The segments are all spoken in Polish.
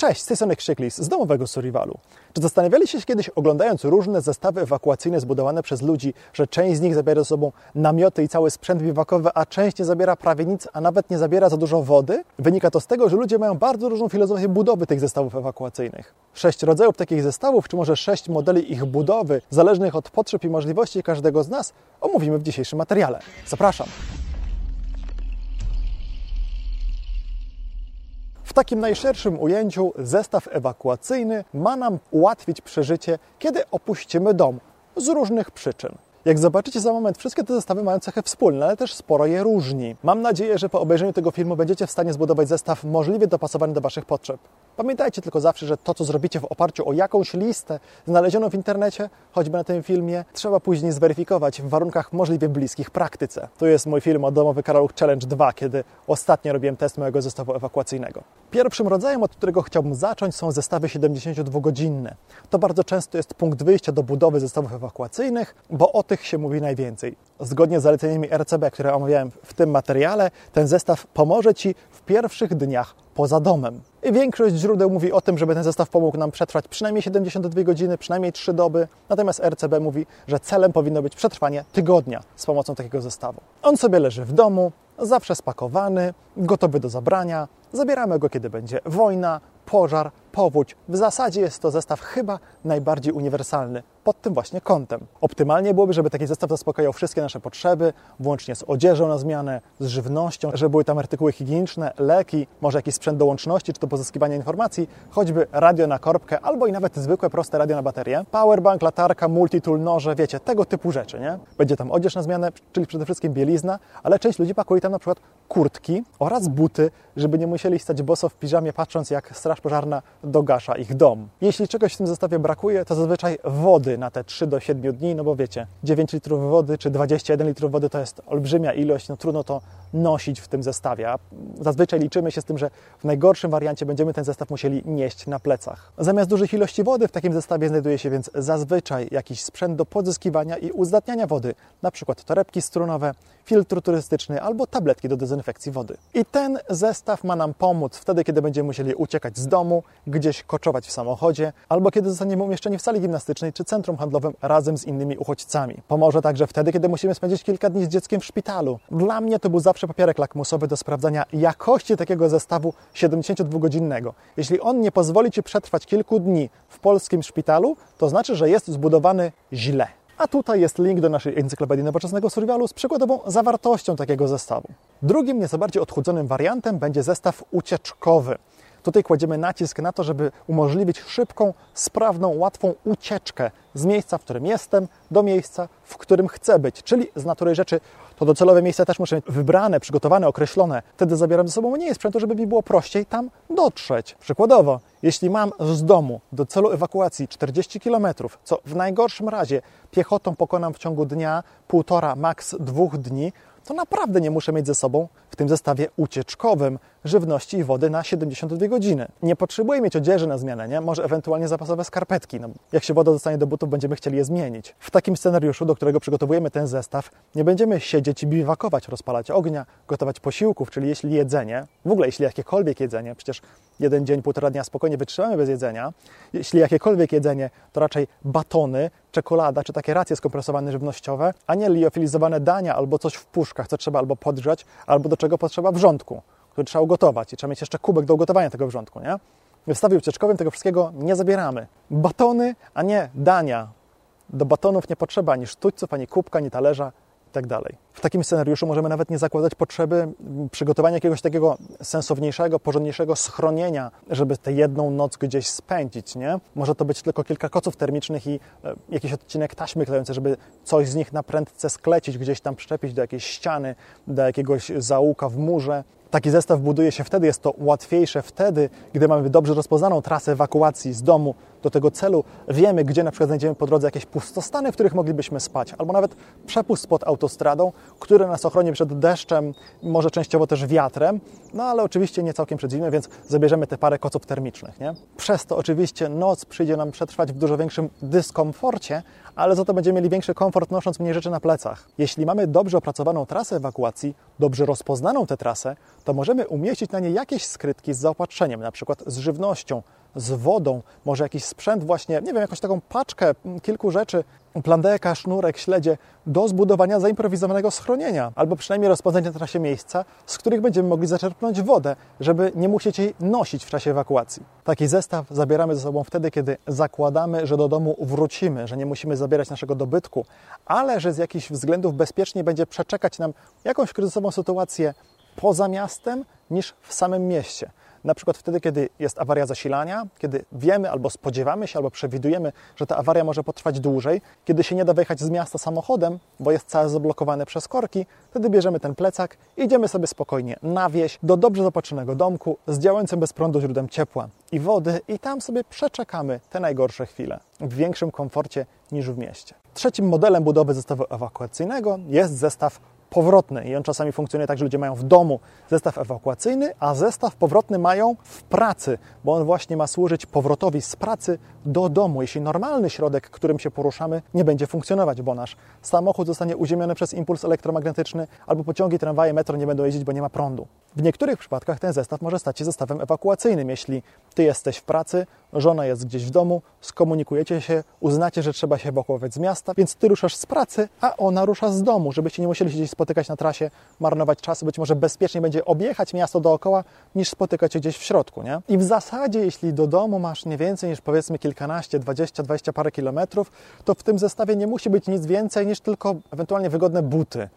Cześć, z tej strony Kliś z domowego Survivalu. Czy zastanawialiście się kiedyś, oglądając różne zestawy ewakuacyjne zbudowane przez ludzi, że część z nich zabiera ze sobą namioty i cały sprzęt biwakowy, a część nie zabiera prawie nic, a nawet nie zabiera za dużo wody? Wynika to z tego, że ludzie mają bardzo różną filozofię budowy tych zestawów ewakuacyjnych. 6 rodzajów takich zestawów, czy może 6 modeli ich budowy, zależnych od potrzeb i możliwości każdego z nas, omówimy w dzisiejszym materiale. Zapraszam! W takim najszerszym ujęciu zestaw ewakuacyjny ma nam ułatwić przeżycie, kiedy opuścimy dom z różnych przyczyn. Jak zobaczycie za moment, wszystkie te zestawy mają cechy wspólne, ale też sporo je różni. Mam nadzieję, że po obejrzeniu tego filmu będziecie w stanie zbudować zestaw możliwie dopasowany do Waszych potrzeb. Pamiętajcie tylko zawsze, że to, co zrobicie w oparciu o jakąś listę znalezioną w internecie, choćby na tym filmie, trzeba później zweryfikować w warunkach możliwie bliskich praktyce. Tu jest mój film o domowy karaluch Challenge 2, kiedy ostatnio robiłem test mojego zestawu ewakuacyjnego. Pierwszym rodzajem, od którego chciałbym zacząć, są zestawy 72-godzinne. To bardzo często jest punkt wyjścia do budowy zestawów ewakuacyjnych, bo o tych się mówi najwięcej. Zgodnie z zaleceniami RCB, które omawiałem w tym materiale, ten zestaw pomoże Ci w pierwszych dniach poza domem. I większość źródeł mówi o tym, żeby ten zestaw pomógł nam przetrwać przynajmniej 72 godziny, przynajmniej 3 doby. Natomiast RCB mówi, że celem powinno być przetrwanie tygodnia z pomocą takiego zestawu. On sobie leży w domu, zawsze spakowany, gotowy do zabrania. Zabieramy go, kiedy będzie wojna, pożar, powódź. W zasadzie jest to zestaw chyba najbardziej uniwersalny pod tym właśnie kątem. Optymalnie byłoby, żeby taki zestaw zaspokajał wszystkie nasze potrzeby, włącznie z odzieżą na zmianę, z żywnością, żeby były tam artykuły higieniczne, leki, może jakiś sprzęt do łączności czy do pozyskiwania informacji, choćby radio na korbkę albo i nawet zwykłe proste radio na baterię, powerbank, latarka, multitool, noże, wiecie, tego typu rzeczy, nie? Będzie tam odzież na zmianę, czyli przede wszystkim bielizna, ale część ludzi pakuje tam na przykład kurtki oraz buty, żeby nie musieli stać boso w piżamie, patrząc jak straż pożarna dogasza ich dom. Jeśli czegoś w tym zestawie brakuje, to zazwyczaj wody na te 3 do 7 dni, no bo wiecie, 9 litrów wody czy 21 litrów wody to jest olbrzymia ilość, no trudno to nosić w tym zestawie, a zazwyczaj liczymy się z tym, że w najgorszym wariancie będziemy ten zestaw musieli nieść na plecach. Zamiast dużych ilości wody w takim zestawie znajduje się więc zazwyczaj jakiś sprzęt do pozyskiwania i uzdatniania wody, na przykład torebki strunowe, filtr turystyczny albo tabletki do dezynfekcji wody. I ten zestaw ma nam pomóc wtedy, kiedy będziemy musieli uciekać z domu, gdzieś koczować w samochodzie, albo kiedy zostaniemy umieszczeni w sali gimnastycznej czy centrum handlowym razem z innymi uchodźcami. Pomoże także wtedy, kiedy musimy spędzić kilka dni z dzieckiem w szpitalu. Dla mnie to był zawsze papierek lakmusowy do sprawdzania jakości takiego zestawu 72-godzinnego. Jeśli on nie pozwoli Ci przetrwać kilku dni w polskim szpitalu, to znaczy, że jest zbudowany źle. A tutaj jest link do naszej Encyklopedii Nowoczesnego Survivalu z przykładową zawartością takiego zestawu. Drugim, nieco bardziej odchudzonym wariantem będzie zestaw ucieczkowy. Tutaj kładziemy nacisk na to, żeby umożliwić szybką, sprawną, łatwą ucieczkę z miejsca, w którym jestem, do miejsca, w którym chcę być. Czyli z natury rzeczy to docelowe miejsce też muszę mieć wybrane, przygotowane, określone. Wtedy zabieram ze sobą mniej sprzętu, żeby mi było prościej tam dotrzeć. Przykładowo, jeśli mam z domu do celu ewakuacji 40 km, co w najgorszym razie piechotą pokonam w ciągu dnia, 1,5, maks 2 dni, to naprawdę nie muszę mieć ze sobą w tym zestawie ucieczkowym żywności i wody na 72 godziny. Nie potrzebuję mieć odzieży na zmianę, nie? Może ewentualnie zapasowe skarpetki. No, jak się woda dostanie do butów, będziemy chcieli je zmienić. W takim scenariuszu, do którego przygotowujemy ten zestaw, nie będziemy siedzieć i biwakować, rozpalać ognia, gotować posiłków, czyli jeśli jedzenie, w ogóle jeśli jakiekolwiek jedzenie, przecież jeden dzień, 1,5 dnia spokojnie wytrzymamy bez jedzenia, jeśli jakiekolwiek jedzenie, to raczej batony, czekolada czy takie racje skompresowane żywnościowe, a nie liofilizowane dania albo coś w puszkach, co trzeba albo podgrzać, albo do czego potrzeba wrzątku, który trzeba ugotować i trzeba mieć jeszcze kubek do ugotowania tego wrzątku, nie? W zestawie ucieczkowym tego wszystkiego nie zabieramy. Batony, a nie dania. Do batonów nie potrzeba ani sztućców, ani kubka, ani talerza itd. W takim scenariuszu możemy nawet nie zakładać potrzeby przygotowania jakiegoś takiego sensowniejszego, porządniejszego schronienia, żeby tę jedną noc gdzieś spędzić, nie? Może to być tylko kilka koców termicznych i jakiś odcinek taśmy klejącej, żeby coś z nich na prędce sklecić, gdzieś tam przyczepić do jakiejś ściany, do jakiegoś zaułka w murze. Taki zestaw buduje się wtedy, jest to łatwiejsze wtedy, gdy mamy dobrze rozpoznaną trasę ewakuacji z domu do tego celu. Wiemy, gdzie na przykład znajdziemy po drodze jakieś pustostany, w których moglibyśmy spać, albo nawet przepust pod autostradą, który nas ochroni przed deszczem, może częściowo też wiatrem, no ale oczywiście nie całkiem przed zimą, więc zabierzemy te parę koców termicznych, nie? Przez to oczywiście noc przyjdzie nam przetrwać w dużo większym dyskomforcie, ale za to będziemy mieli większy komfort, nosząc mniej rzeczy na plecach. Jeśli mamy dobrze opracowaną trasę ewakuacji, dobrze rozpoznaną tę trasę, to możemy umieścić na niej jakieś skrytki z zaopatrzeniem, na przykład z żywnością, z wodą, może jakiś sprzęt właśnie, nie wiem, jakąś taką paczkę kilku rzeczy, plandeka, sznurek, śledzie do zbudowania zaimprowizowanego schronienia, albo przynajmniej rozpoznania na trasie miejsca, z których będziemy mogli zaczerpnąć wodę, żeby nie musieć jej nosić w czasie ewakuacji. Taki zestaw zabieramy ze sobą wtedy, kiedy zakładamy, że do domu wrócimy, że nie musimy zabierać naszego dobytku, ale że z jakichś względów bezpiecznie będzie przeczekać nam jakąś kryzysową sytuację poza miastem niż w samym mieście. Na przykład wtedy, kiedy jest awaria zasilania, kiedy wiemy albo spodziewamy się, albo przewidujemy, że ta awaria może potrwać dłużej, kiedy się nie da wyjechać z miasta samochodem, bo jest całe zablokowane przez korki, wtedy bierzemy ten plecak i idziemy sobie spokojnie na wieś, do dobrze zaopatrzonego domku z działającym bez prądu źródłem ciepła i wody i tam sobie przeczekamy te najgorsze chwile w większym komforcie niż w mieście. Trzecim modelem budowy zestawu ewakuacyjnego jest zestaw powrotny i on czasami funkcjonuje tak, że ludzie mają w domu zestaw ewakuacyjny, a zestaw powrotny mają w pracy, bo on właśnie ma służyć powrotowi z pracy do domu. Jeśli normalny środek, którym się poruszamy, nie będzie funkcjonować, bo nasz samochód zostanie uziemiony przez impuls elektromagnetyczny albo pociągi, tramwaje, metro nie będą jeździć, bo nie ma prądu. W niektórych przypadkach ten zestaw może stać się zestawem ewakuacyjnym. Jeśli ty jesteś w pracy, żona jest gdzieś w domu, skomunikujecie się, uznacie, że trzeba się ewakuować z miasta, więc ty ruszasz z pracy, a ona rusza z domu, żebyście nie musieli się gdzieś spotykać na trasie, marnować czasu. Być może bezpieczniej będzie objechać miasto dookoła, niż spotykać się gdzieś w środku, nie? I w zasadzie, jeśli do domu masz nie więcej niż powiedzmy kilkanaście, 20 parę kilometrów, to w tym zestawie nie musi być nic więcej niż tylko ewentualnie wygodne buty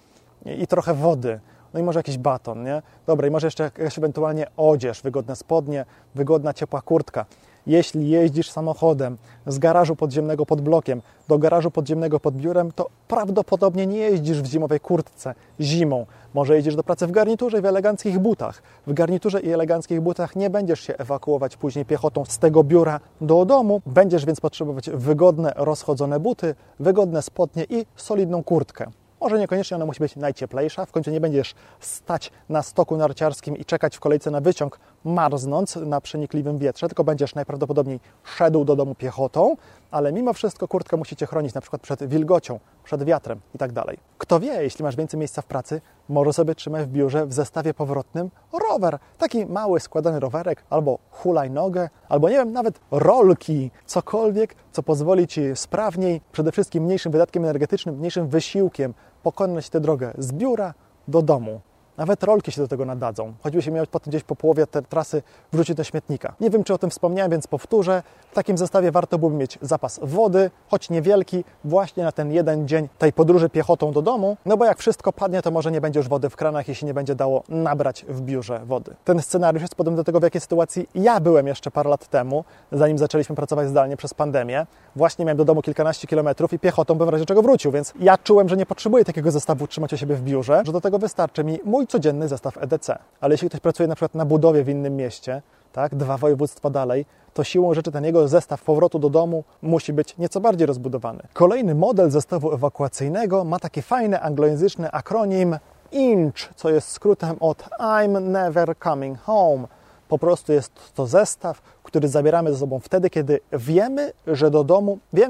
i trochę wody. No i może jakiś baton, nie? Dobra, i może jeszcze jakaś ewentualnie odzież, wygodne spodnie, wygodna ciepła kurtka. Jeśli jeździsz samochodem z garażu podziemnego pod blokiem do garażu podziemnego pod biurem, to prawdopodobnie nie jeździsz w zimowej kurtce zimą. Może jedziesz do pracy w garniturze i w eleganckich butach. W garniturze i eleganckich butach nie będziesz się ewakuować później piechotą z tego biura do domu. Będziesz więc potrzebować wygodne, rozchodzone buty, wygodne spodnie i solidną kurtkę. Może niekoniecznie ona musi być najcieplejsza, w końcu nie będziesz stać na stoku narciarskim i czekać w kolejce na wyciąg, marznąc na przenikliwym wietrze, tylko będziesz najprawdopodobniej szedł do domu piechotą, ale mimo wszystko kurtka musi cię chronić na przykład przed wilgocią, przed wiatrem i tak dalej. Kto wie, jeśli masz więcej miejsca w pracy, może sobie trzymaj w biurze w zestawie powrotnym rower. Taki mały, składany rowerek, albo hulajnogę, albo nie wiem, nawet rolki. Cokolwiek, co pozwoli ci sprawniej, przede wszystkim mniejszym wydatkiem energetycznym, mniejszym wysiłkiem pokonać tę drogę z biura do domu. Nawet rolki się do tego nadadzą. Choćby się miał potem gdzieś po połowie tej trasy wrzucić do śmietnika. Nie wiem, czy o tym wspomniałem, więc powtórzę. W takim zestawie warto byłoby mieć zapas wody, choć niewielki, właśnie na ten jeden dzień tej podróży piechotą do domu, no bo jak wszystko padnie, to może nie będzie już wody w kranach, jeśli nie będzie dało nabrać w biurze wody. Ten scenariusz jest podobny do tego, w jakiej sytuacji ja byłem jeszcze parę lat temu, zanim zaczęliśmy pracować zdalnie przez pandemię. Właśnie miałem do domu kilkanaście kilometrów i piechotą bym w razie czego wrócił, więc ja czułem, że nie potrzebuję takiego zestawu trzymać u siebie w biurze, że do tego wystarczy mi mój codzienny zestaw EDC. Ale jeśli ktoś pracuje na przykład na budowie w innym mieście, tak, 2 województwa dalej, to siłą rzeczy ten jego zestaw powrotu do domu musi być nieco bardziej rozbudowany. Kolejny model zestawu ewakuacyjnego ma taki fajny anglojęzyczny akronim INCH, co jest skrótem od I'm never coming home. Po prostu jest to zestaw, który zabieramy ze sobą wtedy, kiedy wiemy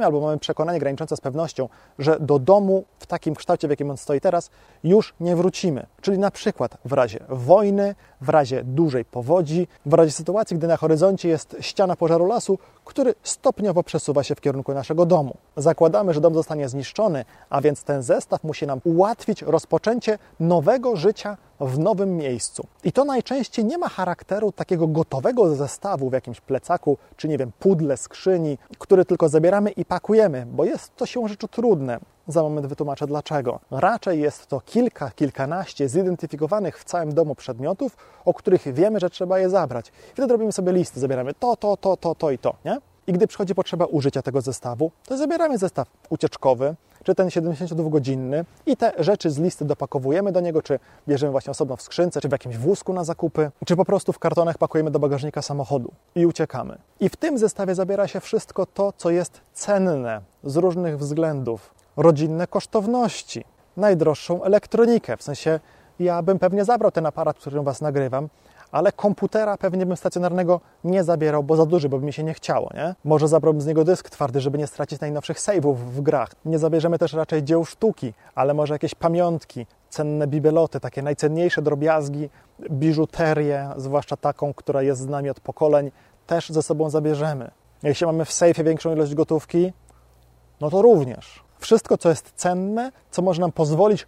albo mamy przekonanie graniczące z pewnością, że do domu w takim kształcie, w jakim on stoi teraz, już nie wrócimy. Czyli na przykład w razie wojny, w razie dużej powodzi, w razie sytuacji, gdy na horyzoncie jest ściana pożaru lasu, który stopniowo przesuwa się w kierunku naszego domu. Zakładamy, że dom zostanie zniszczony, a więc ten zestaw musi nam ułatwić rozpoczęcie nowego życia w nowym miejscu. I to najczęściej nie ma charakteru takiego gotowego zestawu w jakimś plecaku, czy nie wiem, pudle, skrzyni, który tylko zabieramy i pakujemy, bo jest to siłą rzeczy trudne. Za moment wytłumaczę dlaczego. Raczej jest to kilkanaście zidentyfikowanych w całym domu przedmiotów, o których wiemy, że trzeba je zabrać. I wtedy robimy sobie listy, zabieramy to i to, nie? I gdy przychodzi potrzeba użycia tego zestawu, to zabieramy zestaw ucieczkowy, czy ten 72-godzinny i te rzeczy z listy dopakowujemy do niego, czy bierzemy właśnie osobno w skrzynce, czy w jakimś wózku na zakupy, czy po prostu w kartonach pakujemy do bagażnika samochodu i uciekamy. I w tym zestawie zabiera się wszystko to, co jest cenne z różnych względów. Rodzinne kosztowności, najdroższą elektronikę, w sensie ja bym pewnie zabrał ten aparat, którym was nagrywam, ale komputera pewnie bym stacjonarnego nie zabierał, bo za duży, bo by mi się nie chciało, nie? Może zabrałbym z niego dysk twardy, żeby nie stracić najnowszych save'ów w grach. Nie zabierzemy też raczej dzieł sztuki, ale może jakieś pamiątki, cenne bibeloty, takie najcenniejsze drobiazgi, biżuterię, zwłaszcza taką, która jest z nami od pokoleń, też ze sobą zabierzemy. Jeśli mamy w sejfie większą ilość gotówki, no to również. Wszystko, co jest cenne, co może nam pozwolić,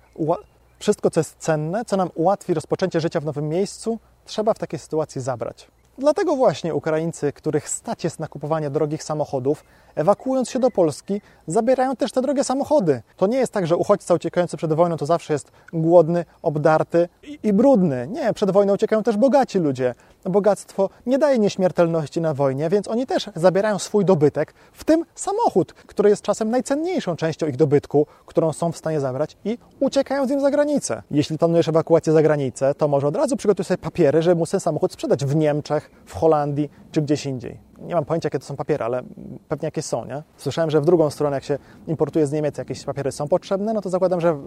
wszystko, co jest cenne, co nam ułatwi rozpoczęcie życia w nowym miejscu, trzeba w takiej sytuacji zabrać. Dlatego właśnie Ukraińcy, których stać jest na kupowanie drogich samochodów, ewakuując się do Polski, zabierają też te drogie samochody. To nie jest tak, że uchodźca uciekający przed wojną to zawsze jest głodny, obdarty i brudny. Nie, przed wojną uciekają też bogaci ludzie. Bogactwo nie daje nieśmiertelności na wojnie, więc oni też zabierają swój dobytek, w tym samochód, który jest czasem najcenniejszą częścią ich dobytku, którą są w stanie zabrać i uciekają z nim za granicę. Jeśli planujesz ewakuację za granicę, to może od razu przygotuj sobie papiery, żeby móc ten samochód sprzedać w Niemczech, w Holandii czy gdzieś indziej. Nie mam pojęcia, jakie to są papiery, ale pewnie jakieś są, nie? Słyszałem, że w drugą stronę, jak się importuje z Niemiec, jakieś papiery są potrzebne, no to zakładam, że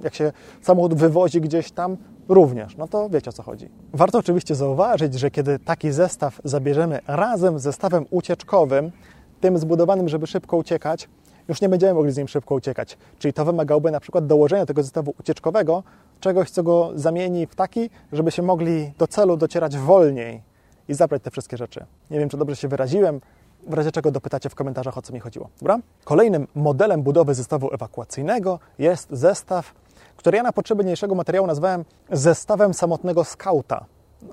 jak się samochód wywozi gdzieś tam również, no to wiecie, o co chodzi. Warto oczywiście zauważyć, że kiedy taki zestaw zabierzemy razem z zestawem ucieczkowym, tym zbudowanym, żeby szybko uciekać, już nie będziemy mogli z nim szybko uciekać. Czyli to wymagałoby na przykład dołożenia tego zestawu ucieczkowego, czegoś, co go zamieni w taki, żeby się mogli do celu docierać wolniej i zabrać te wszystkie rzeczy. Nie wiem, czy dobrze się wyraziłem, w razie czego dopytacie w komentarzach, o co mi chodziło. Dobra? Kolejnym modelem budowy zestawu ewakuacyjnego jest zestaw, który ja na potrzeby niniejszego materiału nazwałem zestawem samotnego skauta.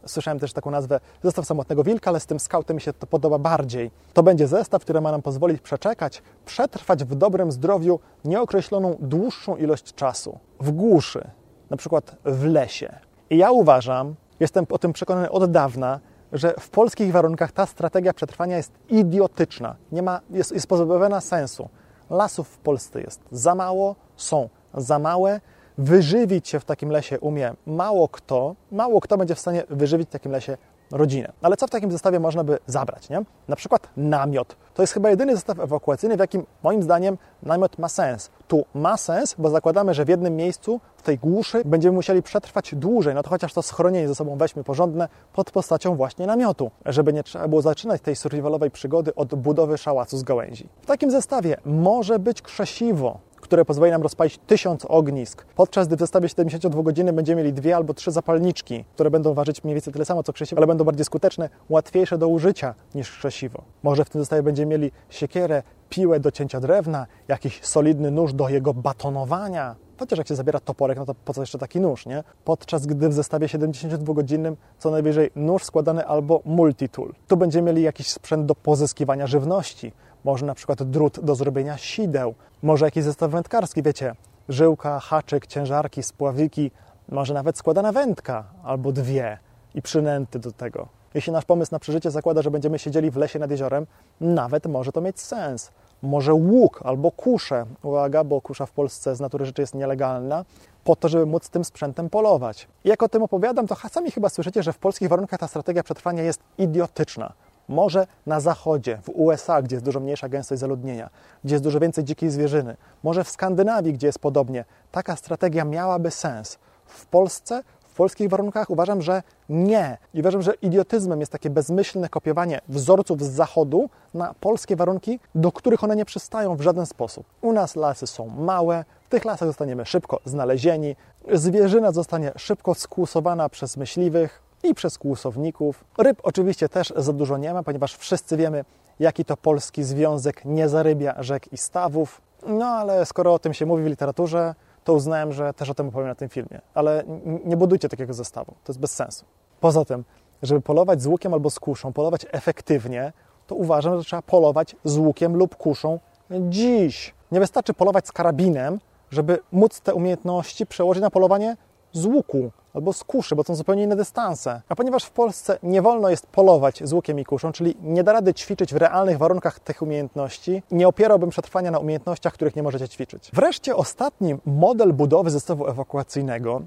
Słyszałem też taką nazwę zestaw samotnego wilka, ale z tym skautem mi się to podoba bardziej. To będzie zestaw, który ma nam pozwolić przetrwać w dobrym zdrowiu nieokreśloną dłuższą ilość czasu. W głuszy, na przykład w lesie. I ja uważam, jestem o tym przekonany od dawna, że w polskich warunkach ta strategia przetrwania jest idiotyczna, jest pozbawiona sensu. Lasów w Polsce jest za mało, są za małe, wyżywić się w takim lesie umie mało kto będzie w stanie wyżywić w takim lesie rodzinę. Ale co w takim zestawie można by zabrać, nie? Na przykład namiot. To jest chyba jedyny zestaw ewakuacyjny, w jakim moim zdaniem namiot ma sens. Tu ma sens, bo zakładamy, że w jednym miejscu, w tej głuszy, będziemy musieli przetrwać dłużej, no to chociaż to schronienie ze sobą weźmy porządne pod postacią właśnie namiotu, żeby nie trzeba było zaczynać tej survivalowej przygody od budowy szałacu z gałęzi. W takim zestawie może być krzesiwo, które pozwoli nam rozpalić 1000 ognisk, podczas gdy w zestawie 72 godziny będziemy mieli 2 albo 3 zapalniczki, które będą ważyć mniej więcej tyle samo co krzesiwo, ale będą bardziej skuteczne, łatwiejsze do użycia niż krzesiwo. Może w tym zestawie będziemy mieli siekierę, piłę do cięcia drewna, jakiś solidny nóż do jego batonowania. Chociaż jak się zabiera toporek, no to po co jeszcze taki nóż, nie? Podczas gdy w zestawie 72-godzinnym co najwyżej nóż składany albo multitool. Tu będziemy mieli jakiś sprzęt do pozyskiwania żywności. Może na przykład drut do zrobienia sideł. Może jakiś zestaw wędkarski, wiecie, żyłka, haczyk, ciężarki, spławiki. Może nawet składana wędka albo 2 i przynęty do tego. Jeśli nasz pomysł na przeżycie zakłada, że będziemy siedzieli w lesie nad jeziorem, nawet może to mieć sens. Może łuk albo kuszę, uwaga, bo kusza w Polsce z natury rzeczy jest nielegalna, po to, żeby móc tym sprzętem polować. I jak o tym opowiadam, to sami chyba słyszycie, że w polskich warunkach ta strategia przetrwania jest idiotyczna. Może na zachodzie, w USA, gdzie jest dużo mniejsza gęstość zaludnienia, gdzie jest dużo więcej dzikiej zwierzyny, może w Skandynawii, gdzie jest podobnie, taka strategia miałaby sens. W Polsce, w polskich warunkach uważam, że nie. I uważam, że idiotyzmem jest takie bezmyślne kopiowanie wzorców z zachodu na polskie warunki, do których one nie przystają w żaden sposób. U nas lasy są małe, w tych lasach zostaniemy szybko znalezieni, zwierzyna zostanie szybko skłusowana przez myśliwych i przez kłusowników. Ryb oczywiście też za dużo nie ma, ponieważ wszyscy wiemy, jaki to polski związek nie zarybia rzek i stawów. No ale skoro o tym się mówi w literaturze, to uznałem, że też o tym opowiem na tym filmie. Ale nie budujcie takiego zestawu, to jest bez sensu. Poza tym, żeby polować z łukiem albo z kuszą, polować efektywnie, to uważam, że trzeba polować z łukiem lub kuszą dziś. Nie wystarczy polować z karabinem, żeby móc te umiejętności przełożyć na polowanie z łuku albo z kuszy, bo to są zupełnie inne dystanse. A ponieważ w Polsce nie wolno jest polować z łukiem i kuszą, czyli nie da rady ćwiczyć w realnych warunkach tych umiejętności, nie opierałbym przetrwania na umiejętnościach, których nie możecie ćwiczyć. Wreszcie ostatni model budowy zestawu ewakuacyjnego.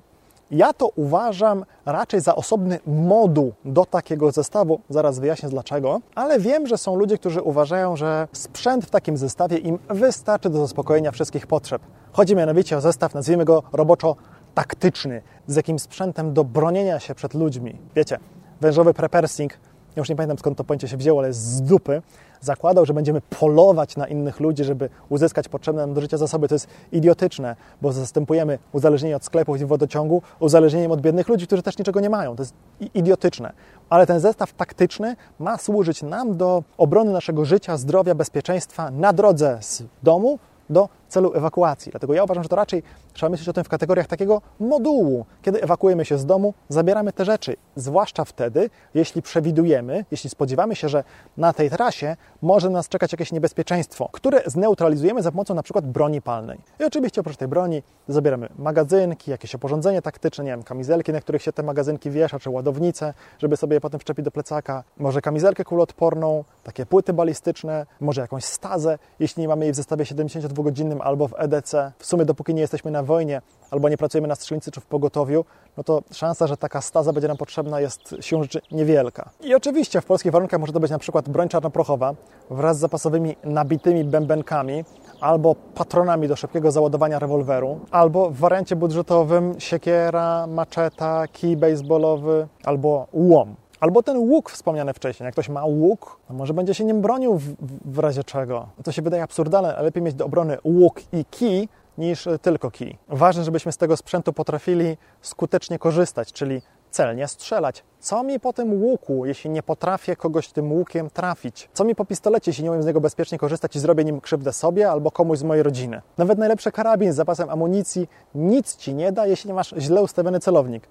Ja to uważam raczej za osobny moduł do takiego zestawu, zaraz wyjaśnię dlaczego, ale wiem, że są ludzie, którzy uważają, że sprzęt w takim zestawie im wystarczy do zaspokojenia wszystkich potrzeb. Chodzi mianowicie o zestaw, nazwijmy go roboczo taktyczny, z jakim sprzętem do bronienia się przed ludźmi. Wiecie, wężowy prepersing, już nie pamiętam skąd to pojęcie się wzięło, ale jest z dupy, zakładał, że będziemy polować na innych ludzi, żeby uzyskać potrzebne nam do życia zasoby. To jest idiotyczne, bo zastępujemy uzależnienie od sklepów i wodociągu uzależnieniem od biednych ludzi, którzy też niczego nie mają. To jest idiotyczne. Ale ten zestaw taktyczny ma służyć nam do obrony naszego życia, zdrowia, bezpieczeństwa na drodze z domu do celu ewakuacji. Dlatego ja uważam, że to raczej trzeba myśleć o tym w kategoriach takiego modułu. Kiedy ewakuujemy się z domu, zabieramy te rzeczy. Zwłaszcza wtedy, jeśli przewidujemy, jeśli spodziewamy się, że na tej trasie może nas czekać jakieś niebezpieczeństwo, które zneutralizujemy za pomocą na przykład broni palnej. I oczywiście oprócz tej broni zabieramy magazynki, jakieś oporządzenie taktyczne, nie wiem, kamizelki, na których się te magazynki wiesza, czy ładownice, żeby sobie je potem wszczepić do plecaka. Może kamizelkę kuloodporną, takie płyty balistyczne, może jakąś stazę, jeśli nie mamy jej w zestawie 72-godzinnym albo w EDC. W sumie dopóki nie jesteśmy na wojnie albo nie pracujemy na strzelnicy czy w pogotowiu, no to szansa, że taka staza będzie nam potrzebna jest siłą rzeczy niewielka. I oczywiście w polskich warunkach może to być na przykład broń czarnoprochowa wraz z zapasowymi nabitymi bębenkami albo patronami do szybkiego załadowania rewolweru, albo w wariancie budżetowym siekiera, maczeta, kij baseballowy albo łom. Albo ten łuk wspomniany wcześniej. Jak ktoś ma łuk, to może będzie się nim bronił w razie czego. To się wydaje absurdalne, ale lepiej mieć do obrony łuk i kij niż tylko kij. Ważne, żebyśmy z tego sprzętu potrafili skutecznie korzystać, czyli celnie strzelać. Co mi po tym łuku, jeśli nie potrafię kogoś tym łukiem trafić? Co mi po pistolecie, jeśli nie umiem z niego bezpiecznie korzystać i zrobię nim krzywdę sobie albo komuś z mojej rodziny? Nawet najlepszy karabin z zapasem amunicji nic ci nie da, jeśli masz źle ustawiony celownik.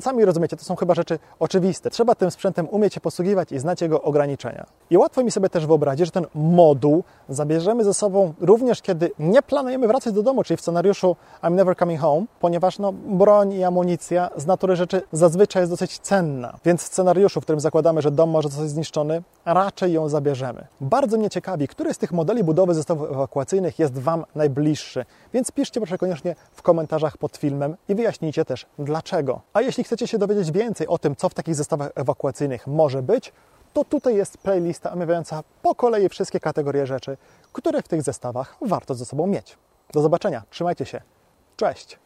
Sami rozumiecie, to są chyba rzeczy oczywiste. Trzeba tym sprzętem umieć się posługiwać i znać jego ograniczenia. I łatwo mi sobie też wyobrazić, że ten moduł zabierzemy ze sobą również, kiedy nie planujemy wracać do domu, czyli w scenariuszu I'm never coming home, ponieważ no, broń i amunicja z natury rzeczy zazwyczaj jest dosyć cenna. Więc w scenariuszu, w którym zakładamy, że dom może zostać zniszczony, raczej ją zabierzemy. Bardzo mnie ciekawi, który z tych modeli budowy zestawów ewakuacyjnych jest Wam najbliższy. Więc piszcie proszę koniecznie w komentarzach pod filmem i wyjaśnijcie też dlaczego. A jeśli chcecie się dowiedzieć więcej o tym, co w takich zestawach ewakuacyjnych może być, to tutaj jest playlista omawiająca po kolei wszystkie kategorie rzeczy, które w tych zestawach warto ze sobą mieć. Do zobaczenia, trzymajcie się, cześć!